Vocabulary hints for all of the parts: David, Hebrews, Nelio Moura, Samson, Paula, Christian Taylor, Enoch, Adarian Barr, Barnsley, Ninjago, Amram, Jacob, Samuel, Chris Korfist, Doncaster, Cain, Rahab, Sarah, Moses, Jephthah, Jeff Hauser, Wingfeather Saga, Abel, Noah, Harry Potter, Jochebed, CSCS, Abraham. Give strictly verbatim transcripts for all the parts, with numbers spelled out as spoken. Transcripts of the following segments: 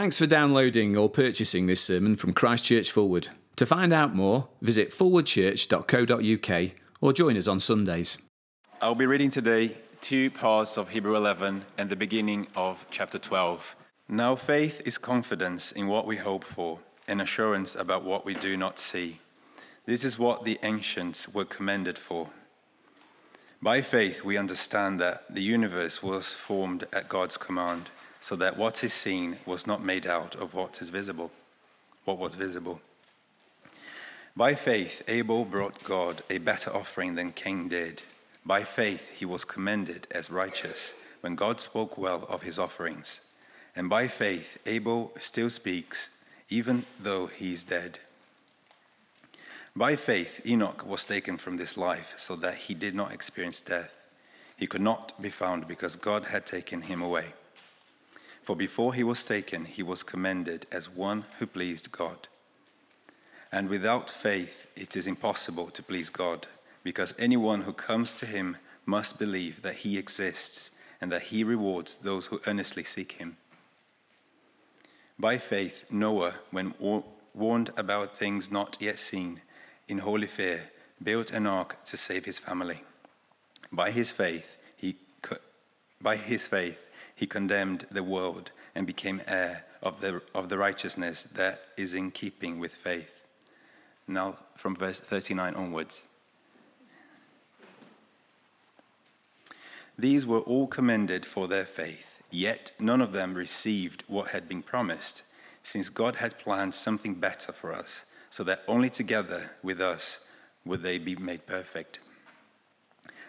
Thanks for downloading or purchasing this sermon from Christchurch Forward. To find out more, visit forward church dot co dot U K or join us on Sundays. I'll be reading today two parts of Hebrews eleven and the beginning of chapter twelve. Now faith is confidence in what we hope for and assurance about what we do not see. This is what the ancients were commended for. By faith we understand that the universe was formed at God's command, so that what is seen was not made out of what is visible, what was visible. By faith Abel brought God a better offering than Cain did. By faith he was commended as righteous when God spoke well of his offerings. And by faith Abel still speaks, even though he is dead. By faith Enoch was taken from this life, so that he did not experience death. He could not be found because God had taken him away. For before he was taken, he was commended as one who pleased God. And without faith, it is impossible to please God, because anyone who comes to him must believe that he exists and that he rewards those who earnestly seek him. By faith, Noah, when warned about things not yet seen, in holy fear, built an ark to save his family. By his faith, he co- by his faith he condemned the world and became heir of the of the righteousness that is in keeping with faith. Now, from verse thirty-nine onwards. These were all commended for their faith, yet none of them received what had been promised, since God had planned something better for us, so that only together with us would they be made perfect.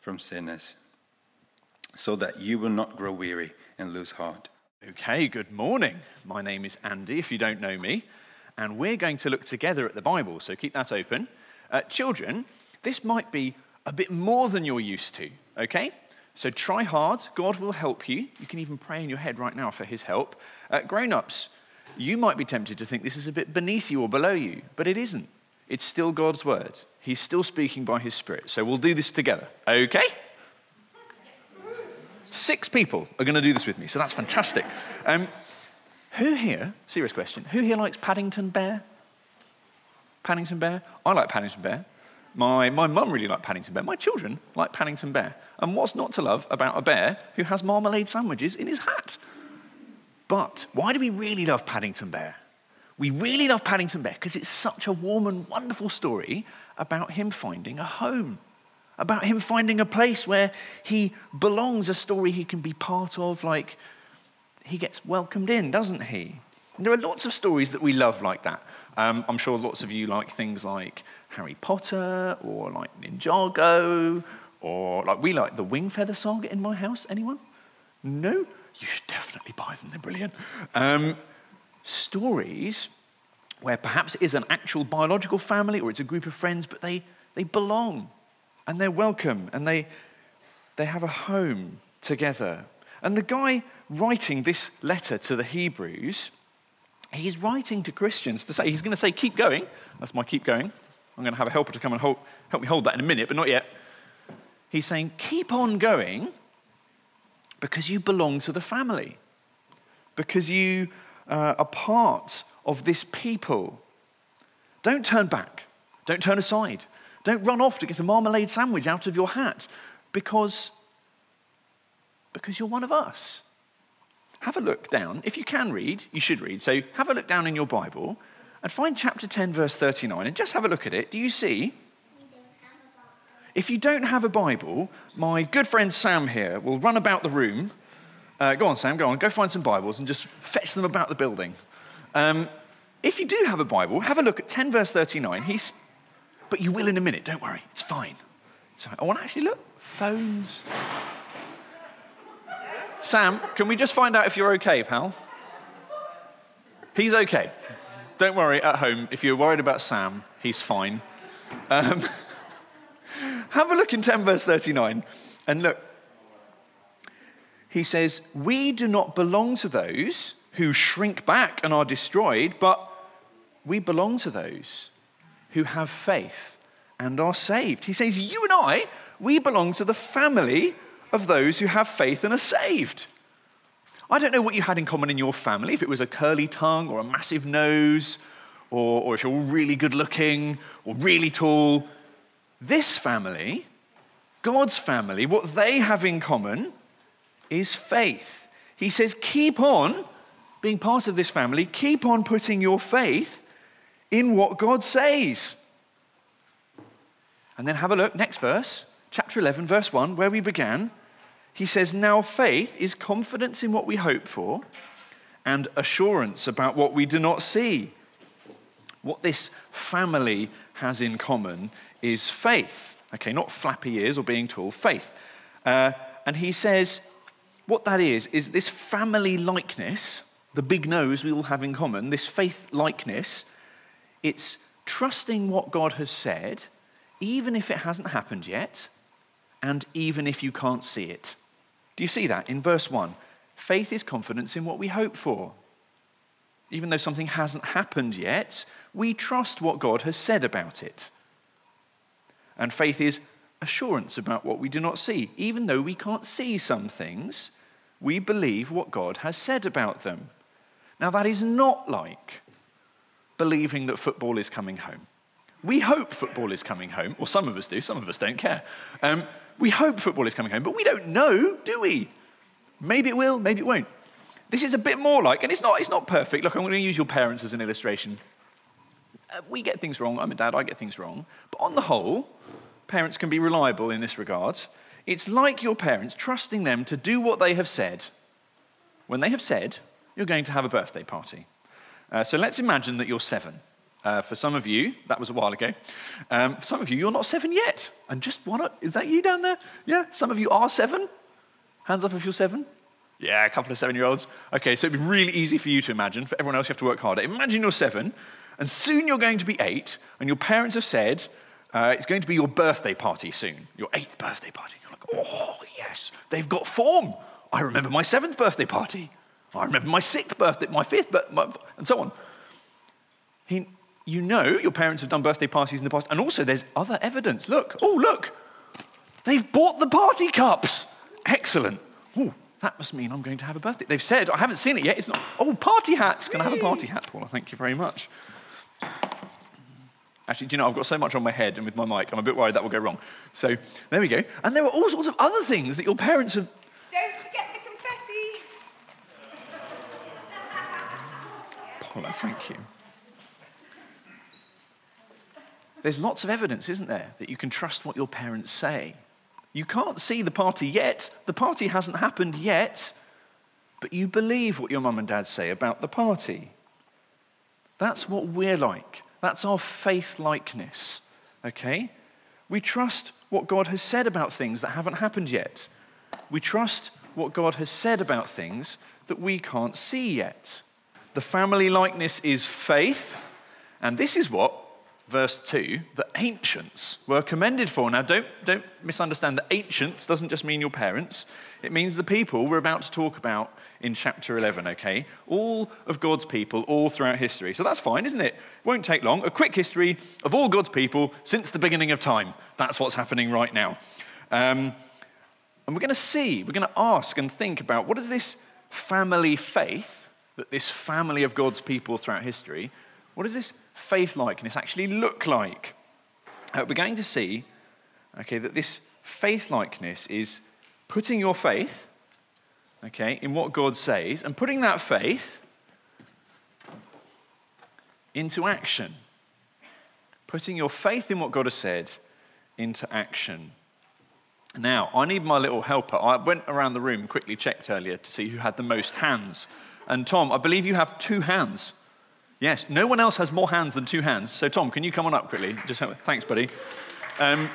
from sinners, so that you will not grow weary and lose heart. Okay, good morning. My name is Andy, if you don't know me, and we're going to look together at the Bible, so keep that open. Uh, children, this might be a bit more than you're used to, okay? So try hard. God will help you. You can even pray in your head right now for his help. Uh, grown-ups, you might be tempted to think this is a bit beneath you or below you, but it isn't. It's still God's word. He's still speaking by his Spirit. So we'll do this together, okay? Six people are going to do this with me, so that's fantastic. Um, who here, serious question, who here likes Paddington Bear? Paddington Bear? I like Paddington Bear. My my mum really liked Paddington Bear. My children like Paddington Bear. And what's not to love about a bear who has marmalade sandwiches in his hat? But why do we really love Paddington Bear? We really love Paddington Bear because it's such a warm and wonderful story about him finding a home, about him finding a place where he belongs, a story he can be part of, like he gets welcomed in, doesn't he? And there are lots of stories that we love like that. Um, I'm sure lots of you like things like Harry Potter or like Ninjago or like we like the Wingfeather Saga in my house. Anyone? No? You should definitely buy them. They're brilliant. Um, stories where perhaps it is an actual biological family or it's a group of friends, but they, they belong and they're welcome and they they have a home together. And the guy writing this letter to the Hebrews, he's writing to Christians to say, he's going to say, keep going. That's my keep going. I'm going to have a helper to come and hold, help me hold that in a minute, but not yet. He's saying, keep on going because you belong to the family, because you uh, are part of this people. Don't turn back. Don't turn aside. Don't run off to get a marmalade sandwich out of your hat because, because you're one of us. Have a look down. If you can read, you should read. So have a look down in your Bible and find chapter ten, verse thirty-nine, and just have a look at it. Do you see? If you don't have a Bible, my good friend Sam here will run about the room. Uh, go on, Sam, go on. Go find some Bibles and just fetch them about the building. Um, if you do have a Bible, have a look at ten, verse thirty-nine. He's, but you will in a minute. Don't worry. It's fine. It's fine. I want to actually look. Phones. Sam, can we just find out if you're okay, pal? He's okay. Don't worry at home. If you're worried about Sam, he's fine. Um, have a look in ten verse thirty-nine and look. He says, we do not belong to those who shrink back and are destroyed, but we belong to those who have faith and are saved. He says, you and I, we belong to the family of those who have faith and are saved. I don't know what you had in common in your family, if it was a curly tongue or a massive nose, or, or if you're all really good looking or really tall. This family, God's family, what they have in common is faith. He says, keep on being part of this family. Keep on putting your faith in what God says. And then have a look, next verse, chapter eleven, verse one, where we began. He says, now faith is confidence in what we hope for and assurance about what we do not see. What this family has in common is faith. Okay, not flappy ears or being tall, faith. Uh, and he says, what that is, is this family likeness, the big nose we all have in common, this faith likeness, it's trusting what God has said, even if it hasn't happened yet, and even if you can't see it. Do you see that in verse one? Faith is confidence in what we hope for. Even though something hasn't happened yet, we trust what God has said about it. And faith is assurance about what we do not see. Even though we can't see some things, we believe what God has said about them. Now, that is not like believing that football is coming home. We hope football is coming home, or some of us do, some of us don't care. Um, we hope football is coming home, but we don't know, do we? Maybe it will, maybe it won't. This is a bit more like, and it's not, it's not perfect. Look, I'm going to use your parents as an illustration. Uh, we get things wrong. I'm a dad, I get things wrong. But on the whole, parents can be reliable in this regard. It's like your parents trusting them to do what they have said. When they have said, you're going to have a birthday party. Uh, so let's imagine that you're seven. Uh, for some of you, that was a while ago. Um, for some of you, you're not seven yet. And just what? Is that you down there? Yeah, some of you are seven. Hands up if you're seven. Yeah, a couple of seven-year-olds. Okay, so it'd be really easy for you to imagine. For everyone else, you have to work harder. Imagine you're seven, and soon you're going to be eight, and your parents have said, Uh, it's going to be your birthday party soon, your eighth birthday party. You're like, oh, yes, they've got form. I remember my seventh birthday party. I remember my sixth birthday, my fifth, but my, and so on. He, you know your parents have done birthday parties in the past, and also there's other evidence. Look, oh, look, they've bought the party cups. Excellent. Oh, that must mean I'm going to have a birthday. They've said, I haven't seen it yet. It's not, oh, party hats. Can I have a party hat, Paula? Thank you very much. Actually, do you know, I've got so much on my head and with my mic, I'm a bit worried that will go wrong. So, there we go. And there were all sorts of other things that your parents have... Don't forget the confetti! Paula, thank you. There's lots of evidence, isn't there, that you can trust what your parents say. You can't see the party yet. The party hasn't happened yet. But you believe what your mum and dad say about the party. That's what we're like. That's our faith likeness, okay? We trust what God has said about things that haven't happened yet. We trust what God has said about things that we can't see yet. The family likeness is faith, and this is what, verse two, the ancients were commended for. Now, don't, don't misunderstand that ancients doesn't just mean your parents. It means the people we're about to talk about in chapter eleven, okay? All of God's people all throughout history. So that's fine, isn't it? Won't take long. A quick history of all God's people since the beginning of time. That's what's happening right now. Um, and we're going to see, we're going to ask and think about what is this family faith that this family of God's people throughout history, what does this faith likeness actually look like? Uh, we're going to see, okay, that this faith likeness is putting your faith, okay, in what God says, and putting that faith into action. Putting your faith in what God has said into action. Now, I need my little helper. I went around the room, quickly checked earlier to see who had the most hands. And Tom, I believe you have two hands. Yes, no one else has more hands than two hands. So, Tom, can you come on up quickly? Just help me. Thanks, buddy. Um,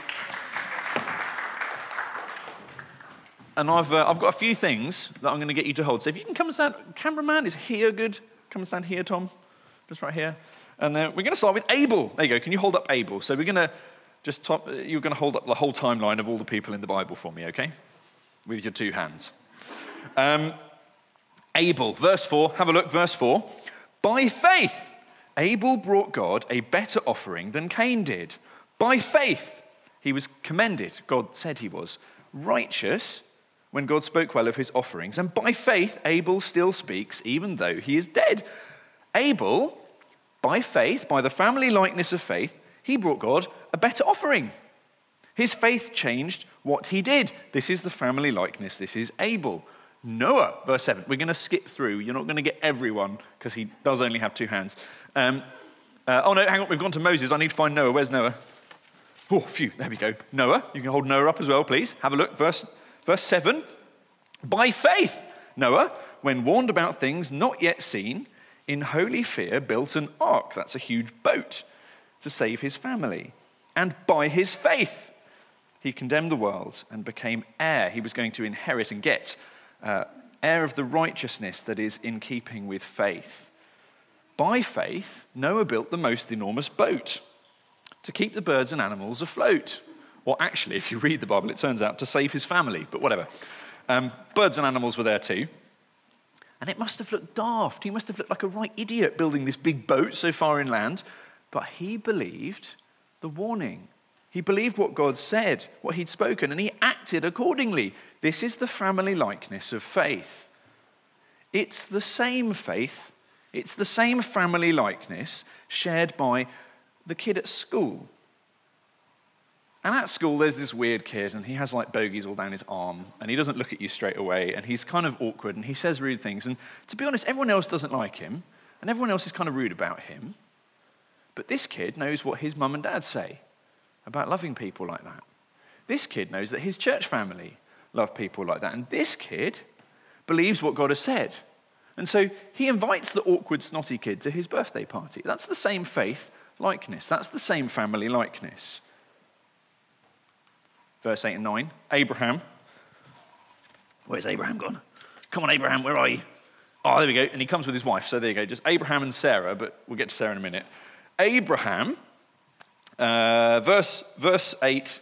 and I've uh, I've got a few things that I'm going to get you to hold. So if you can come and stand. Cameraman, is here good? Come and stand here, Tom. Just right here. And then we're going to start with Abel. There you go. Can you hold up Abel? So we're going to just top, you're going to hold up the whole timeline of all the people in the Bible for me, okay? With your two hands. Um, Abel, verse four. Have a look, verse four. By faith, Abel brought God a better offering than Cain did. By faith, he was commended. God said he was righteous when God spoke well of his offerings. And by faith, Abel still speaks, even though he is dead. Abel, by faith, by the family likeness of faith, he brought God a better offering. His faith changed what he did. This is the family likeness. This is Abel. Noah, verse seven. We're going to skip through. You're not going to get everyone because he does only have two hands. Um, uh, oh, no, hang on. We've gone to Moses. I need to find Noah. Where's Noah? Oh, phew. There we go. Noah. You can hold Noah up as well, please. Have a look. Verse, verse seven. By faith, Noah, when warned about things not yet seen, in holy fear built an ark. That's a huge boat to save his family. And by his faith, he condemned the world and became heir. He was going to inherit and get Uh, heir of the righteousness that is in keeping with faith. By faith, Noah built the most enormous boat to keep the birds and animals afloat. Well, actually, if you read the Bible, it turns out to save his family, but whatever. Um, birds and animals were there too. And it must have looked daft. He must have looked like a right idiot building this big boat so far inland. But he believed the warning. He believed what God said, what he'd spoken, and he acted accordingly. This is the family likeness of faith. It's the same faith. It's the same family likeness shared by the kid at school. And at school, there's this weird kid, and he has, like, bogies all down his arm, and he doesn't look at you straight away, and he's kind of awkward, and he says rude things. And to be honest, everyone else doesn't like him, and everyone else is kind of rude about him. But this kid knows what his mum and dad say about loving people like that. This kid knows that his church family love people like that. And this kid believes what God has said. And so he invites the awkward, snotty kid to his birthday party. That's the same faith likeness. That's the same family likeness. Verse eight and nine, Abraham. Where's Abraham gone? Come on, Abraham, where are you? Oh, there we go. And he comes with his wife. So there you go. Just Abraham and Sarah, but we'll get to Sarah in a minute. Abraham... Uh, verse, verse eight,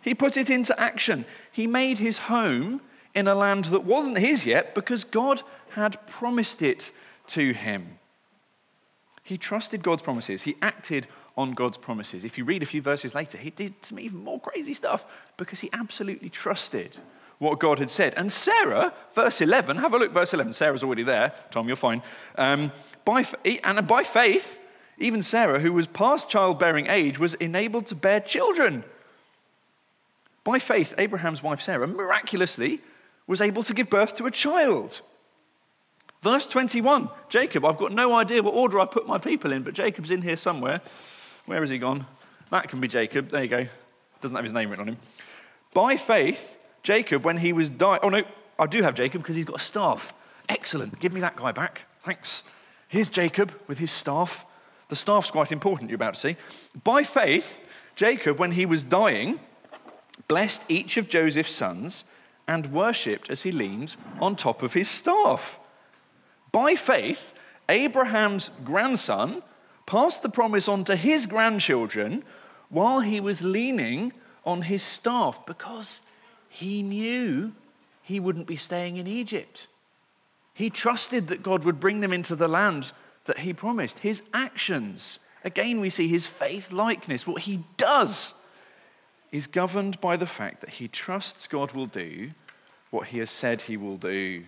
He put it into action. He made his home in a land that wasn't his yet because God had promised it to him. He trusted God's promises. He acted on God's promises. If you read a few verses later, he did some even more crazy stuff because he absolutely trusted what God had said. And Sarah, verse eleven, have a look, verse eleven. Sarah's already there. Tom, you're fine. Um, by, and by faith, even Sarah, who was past childbearing age, was enabled to bear children. By faith, Abraham's wife Sarah miraculously was able to give birth to a child. Verse twenty-one, Jacob, I've got no idea what order I put my people in, but Jacob's in here somewhere. Where has he gone? That can be Jacob. There you go. Doesn't have his name written on him. By faith, Jacob, when he was dying... Oh, no, I do have Jacob because he's got a staff. Excellent. Give me that guy back. Thanks. Here's Jacob with his staff. The staff's quite important, you're about to see. By faith, Jacob, when he was dying... blessed each of Joseph's sons and worshipped as he leaned on top of his staff. By faith, Abraham's grandson passed the promise on to his grandchildren while he was leaning on his staff because he knew he wouldn't be staying in Egypt. He trusted that God would bring them into the land that he promised. His actions, again we see his faith likeness, what he does is governed by the fact that he trusts God will do what he has said he will do.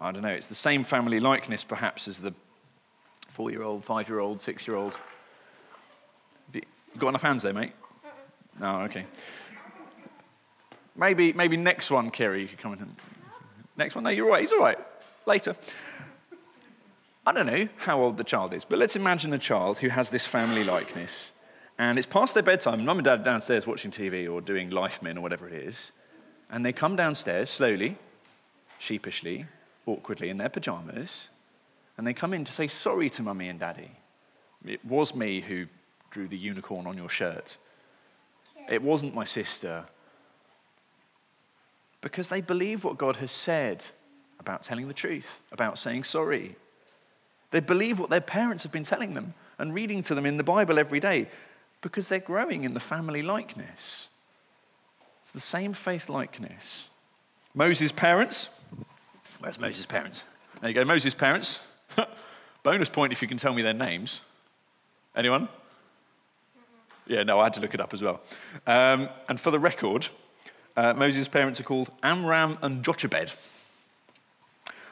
I don't know, it's the same family likeness perhaps as the four-year-old, five-year-old, six-year-old. You got enough hands there, mate? No, okay. Maybe maybe next one, Kerry, you could come in. Next one? No, you're all right, he's all right. Later. I don't know how old the child is, but let's imagine a child who has this family likeness, and it's past their bedtime. Mum and Dad are downstairs watching T V or doing Life Min or whatever it is, and they come downstairs slowly, sheepishly, awkwardly in their pyjamas, and they come in to say sorry to Mummy and Daddy. It was me who drew the unicorn on your shirt. It wasn't my sister. Because they believe what God has said about telling the truth, about saying sorry. They believe what their parents have been telling them and reading to them in the Bible every day, because they're growing in the family likeness. It's the same faith likeness. Moses' parents. Where's Moses' parents? There you go, Moses' parents. Bonus point if you can tell me their names. Anyone? Yeah, no, I had to look it up as well. Um, and for the record, uh, Moses' parents are called Amram and Jochebed.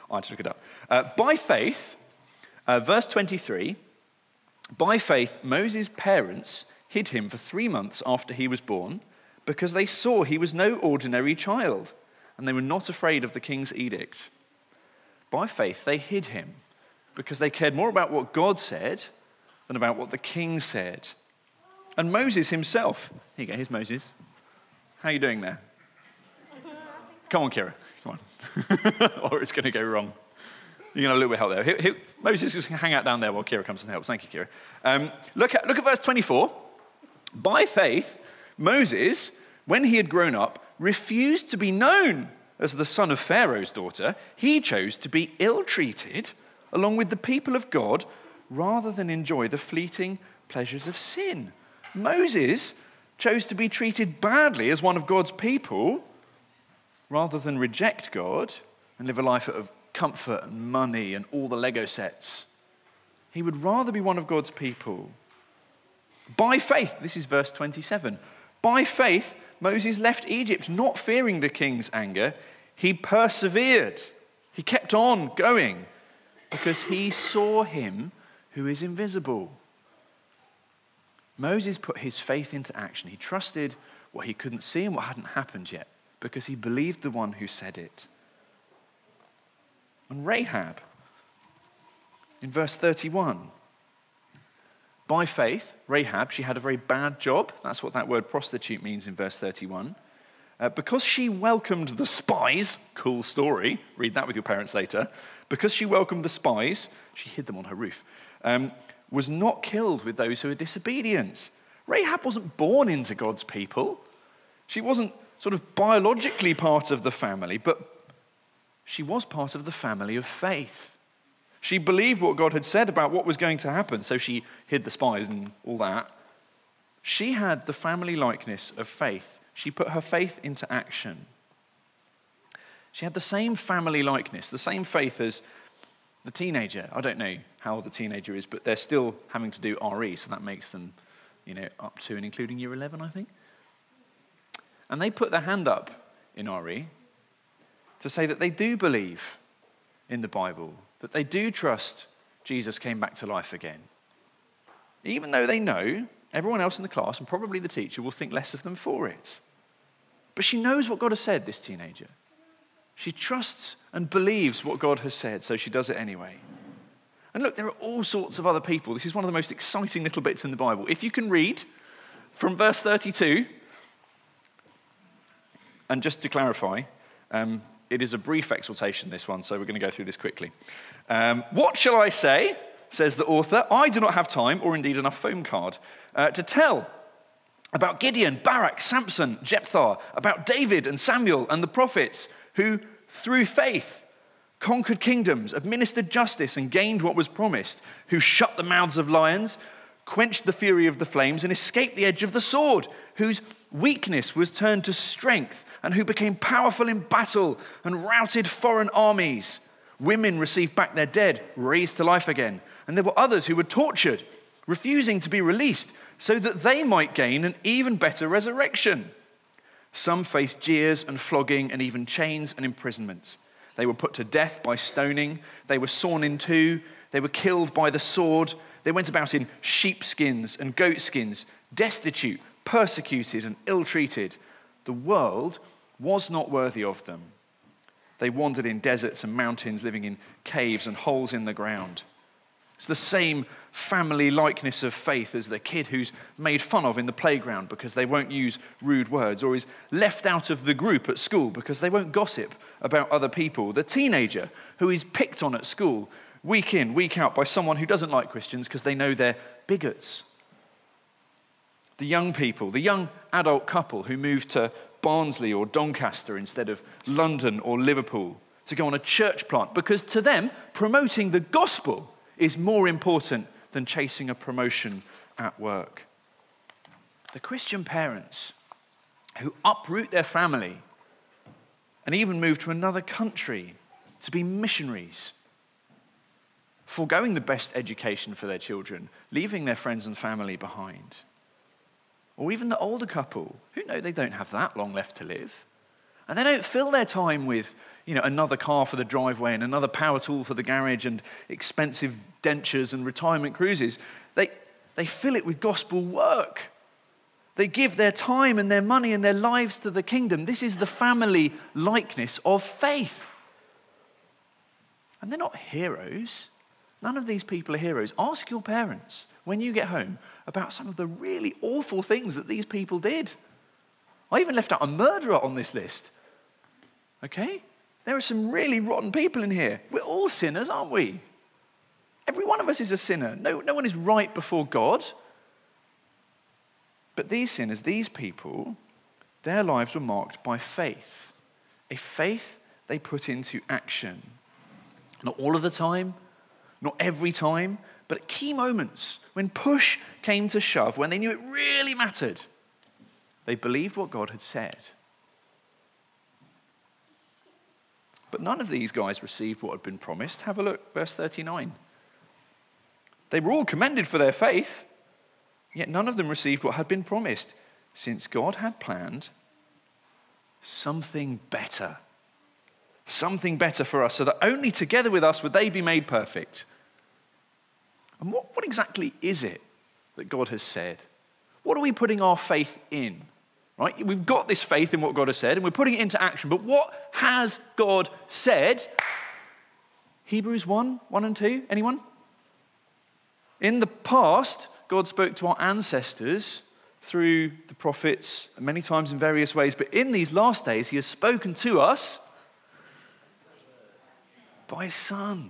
I had to look it up. Uh, by faith, uh, verse twenty-three, by faith, Moses' parents hid him for three months after he was born because they saw he was no ordinary child and they were not afraid of the king's edict. By faith, they hid him because they cared more about what God said than about what the king said. And Moses himself. Here you go, here's Moses. How are you doing there? Come on, Kira. Come on. Or it's going to go wrong. You're going to have a little bit of help there. He, he, Moses is going to hang out down there while Kira comes and helps. Thank you, Kira. Um, look, at, look at verse twenty-four. By faith, Moses, when he had grown up, refused to be known as the son of Pharaoh's daughter. He chose to be ill-treated along with the people of God rather than enjoy the fleeting pleasures of sin. Moses chose to be treated badly as one of God's people rather than reject God and live a life of comfort and money and all the Lego sets. He would rather be one of God's people. By faith, this is verse twenty-seven, by faith, Moses left Egypt not fearing the king's anger. He persevered. He kept on going because he saw him who is invisible. Moses put his faith into action. He trusted what he couldn't see and what hadn't happened yet because he believed the one who said it. And Rahab, in verse thirty-one, by faith, Rahab, she had a very bad job. That's what that word prostitute means in verse thirty-one. Uh, because she welcomed the spies, cool story, read that with your parents later. Because she welcomed the spies, she hid them on her roof, um, was not killed with those who are disobedient. Rahab wasn't born into God's people. She wasn't sort of biologically part of the family, but she was part of the family of faith. She believed what God had said about what was going to happen, so she hid the spies and all that. She had the family likeness of faith. She put her faith into action. She had the same family likeness, the same faith as the teenager. I don't know how old the teenager is, but they're still having to do R E, so that makes them, you know, up to and including year eleven, I think. And they put their hand up in R E to say that they do believe in the Bible, that they do trust Jesus came back to life again. Even though they know everyone else in the class and probably the teacher will think less of them for it. But she knows what God has said, this teenager. She trusts and believes what God has said, so she does it anyway. And look, there are all sorts of other people. This is one of the most exciting little bits in the Bible. If you can read from verse thirty-two, and just to clarify, um, it is a brief exhortation, this one, so we're going to go through this quickly. Um, what shall I say, says the author, I do not have time, or indeed enough foam card, uh, to tell about Gideon, Barak, Samson, Jephthah, about David and Samuel and the prophets, who, through faith, conquered kingdoms, administered justice, and gained what was promised, who shut the mouths of lions, quenched the fury of the flames, and escaped the edge of the sword, whose weakness was turned to strength, and who became powerful in battle and routed foreign armies. Women received back their dead, raised to life again. And there were others who were tortured, refusing to be released, so that they might gain an even better resurrection. Some faced jeers and flogging and even chains and imprisonment. They were put to death by stoning. They were sawn in two. They were killed by the sword. They went about in sheepskins and goatskins, destitute, persecuted and ill-treated. The world was not worthy of them. They wandered in deserts and mountains, living in caves and holes in the ground. It's the same family likeness of faith as the kid who's made fun of in the playground because they won't use rude words, or is left out of the group at school because they won't gossip about other people. The teenager who is picked on at school week in, week out by someone who doesn't like Christians because they know they're bigots. The young people, the young adult couple who moved to Barnsley or Doncaster instead of London or Liverpool to go on a church plant because to them promoting the gospel is more important than chasing a promotion at work. The Christian parents who uproot their family and even move to another country to be missionaries, foregoing the best education for their children, leaving their friends and family behind. Or even the older couple who know they don't have that long left to live, and they don't fill their time with, you know, another car for the driveway and another power tool for the garage and expensive dentures and retirement cruises. They, they fill it with gospel work. They give their time and their money and their lives to the kingdom. This is the family likeness of faith. And they're not heroes. None of these people are heroes. Ask your parents when you get home about some of the really awful things that these people did. I even left out a murderer on this list. Okay? There are some really rotten people in here. We're all sinners, aren't we? Every one of us is a sinner. No, no one is right before God. But these sinners, these people, their lives were marked by faith. A faith they put into action. Not all of the time, not every time, but at key moments when push came to shove, when they knew it really mattered, they believed what God had said. But none of these guys received what had been promised. Have a look, verse thirty-nine. They were all commended for their faith, yet none of them received what had been promised, since God had planned something better. Something better for us, so that only together with us would they be made perfect. And what, what exactly is it that God has said? What are we putting our faith in? Right? We've got this faith in what God has said and we're putting it into action. But what has God said? Hebrews one, one and two. Anyone? In the past, God spoke to our ancestors through the prophets many times in various ways. But in these last days, he has spoken to us by his son,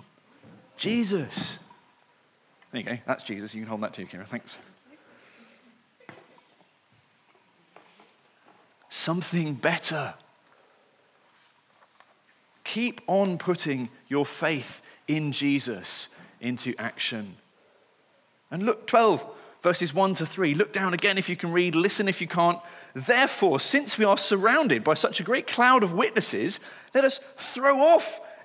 Jesus. There you go. That's Jesus. You can hold that too, Kira. Thanks. Something better. Keep on putting your faith in Jesus into action. And look, twelve, verses one to three. Look down again if you can read. Listen if you can't. Therefore, since we are surrounded by such a great cloud of witnesses, let us throw off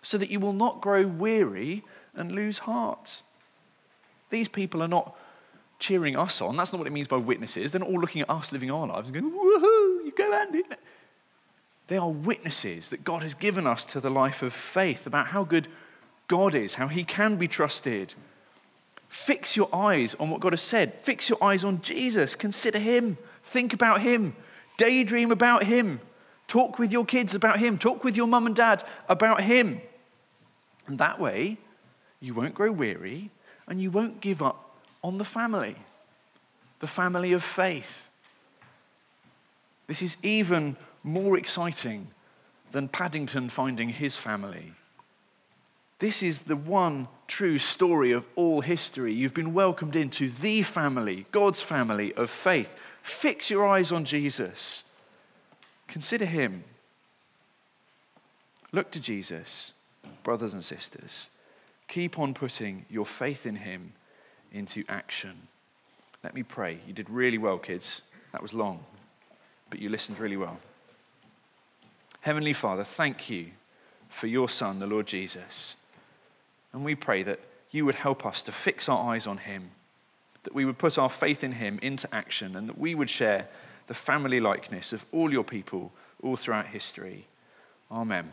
so that you will not grow weary and lose heart. These people are not cheering us on. That's not what it means by witnesses. They're not all looking at us living our lives and going, woohoo, you go, Andy. They are witnesses that God has given us to the life of faith, about how good God is, how he can be trusted. Fix your eyes on what God has said. Fix your eyes on Jesus. Consider him. Think about him. Daydream about him. Talk with your kids about him. Talk with your mum and dad about him. And that way, you won't grow weary and you won't give up on the family, the family of faith. This is even more exciting than Paddington finding his family. This is the one true story of all history. You've been welcomed into the family, God's family of faith. Fix your eyes on Jesus. Consider him. Look to Jesus, brothers and sisters. Keep on putting your faith in him into action. Let me pray. You did really well, kids. That was long, but you listened really well. Heavenly Father, thank you for your Son, the Lord Jesus. And we pray that you would help us to fix our eyes on him, that we would put our faith in him into action and that we would share the family likeness of all your people all throughout history. Amen.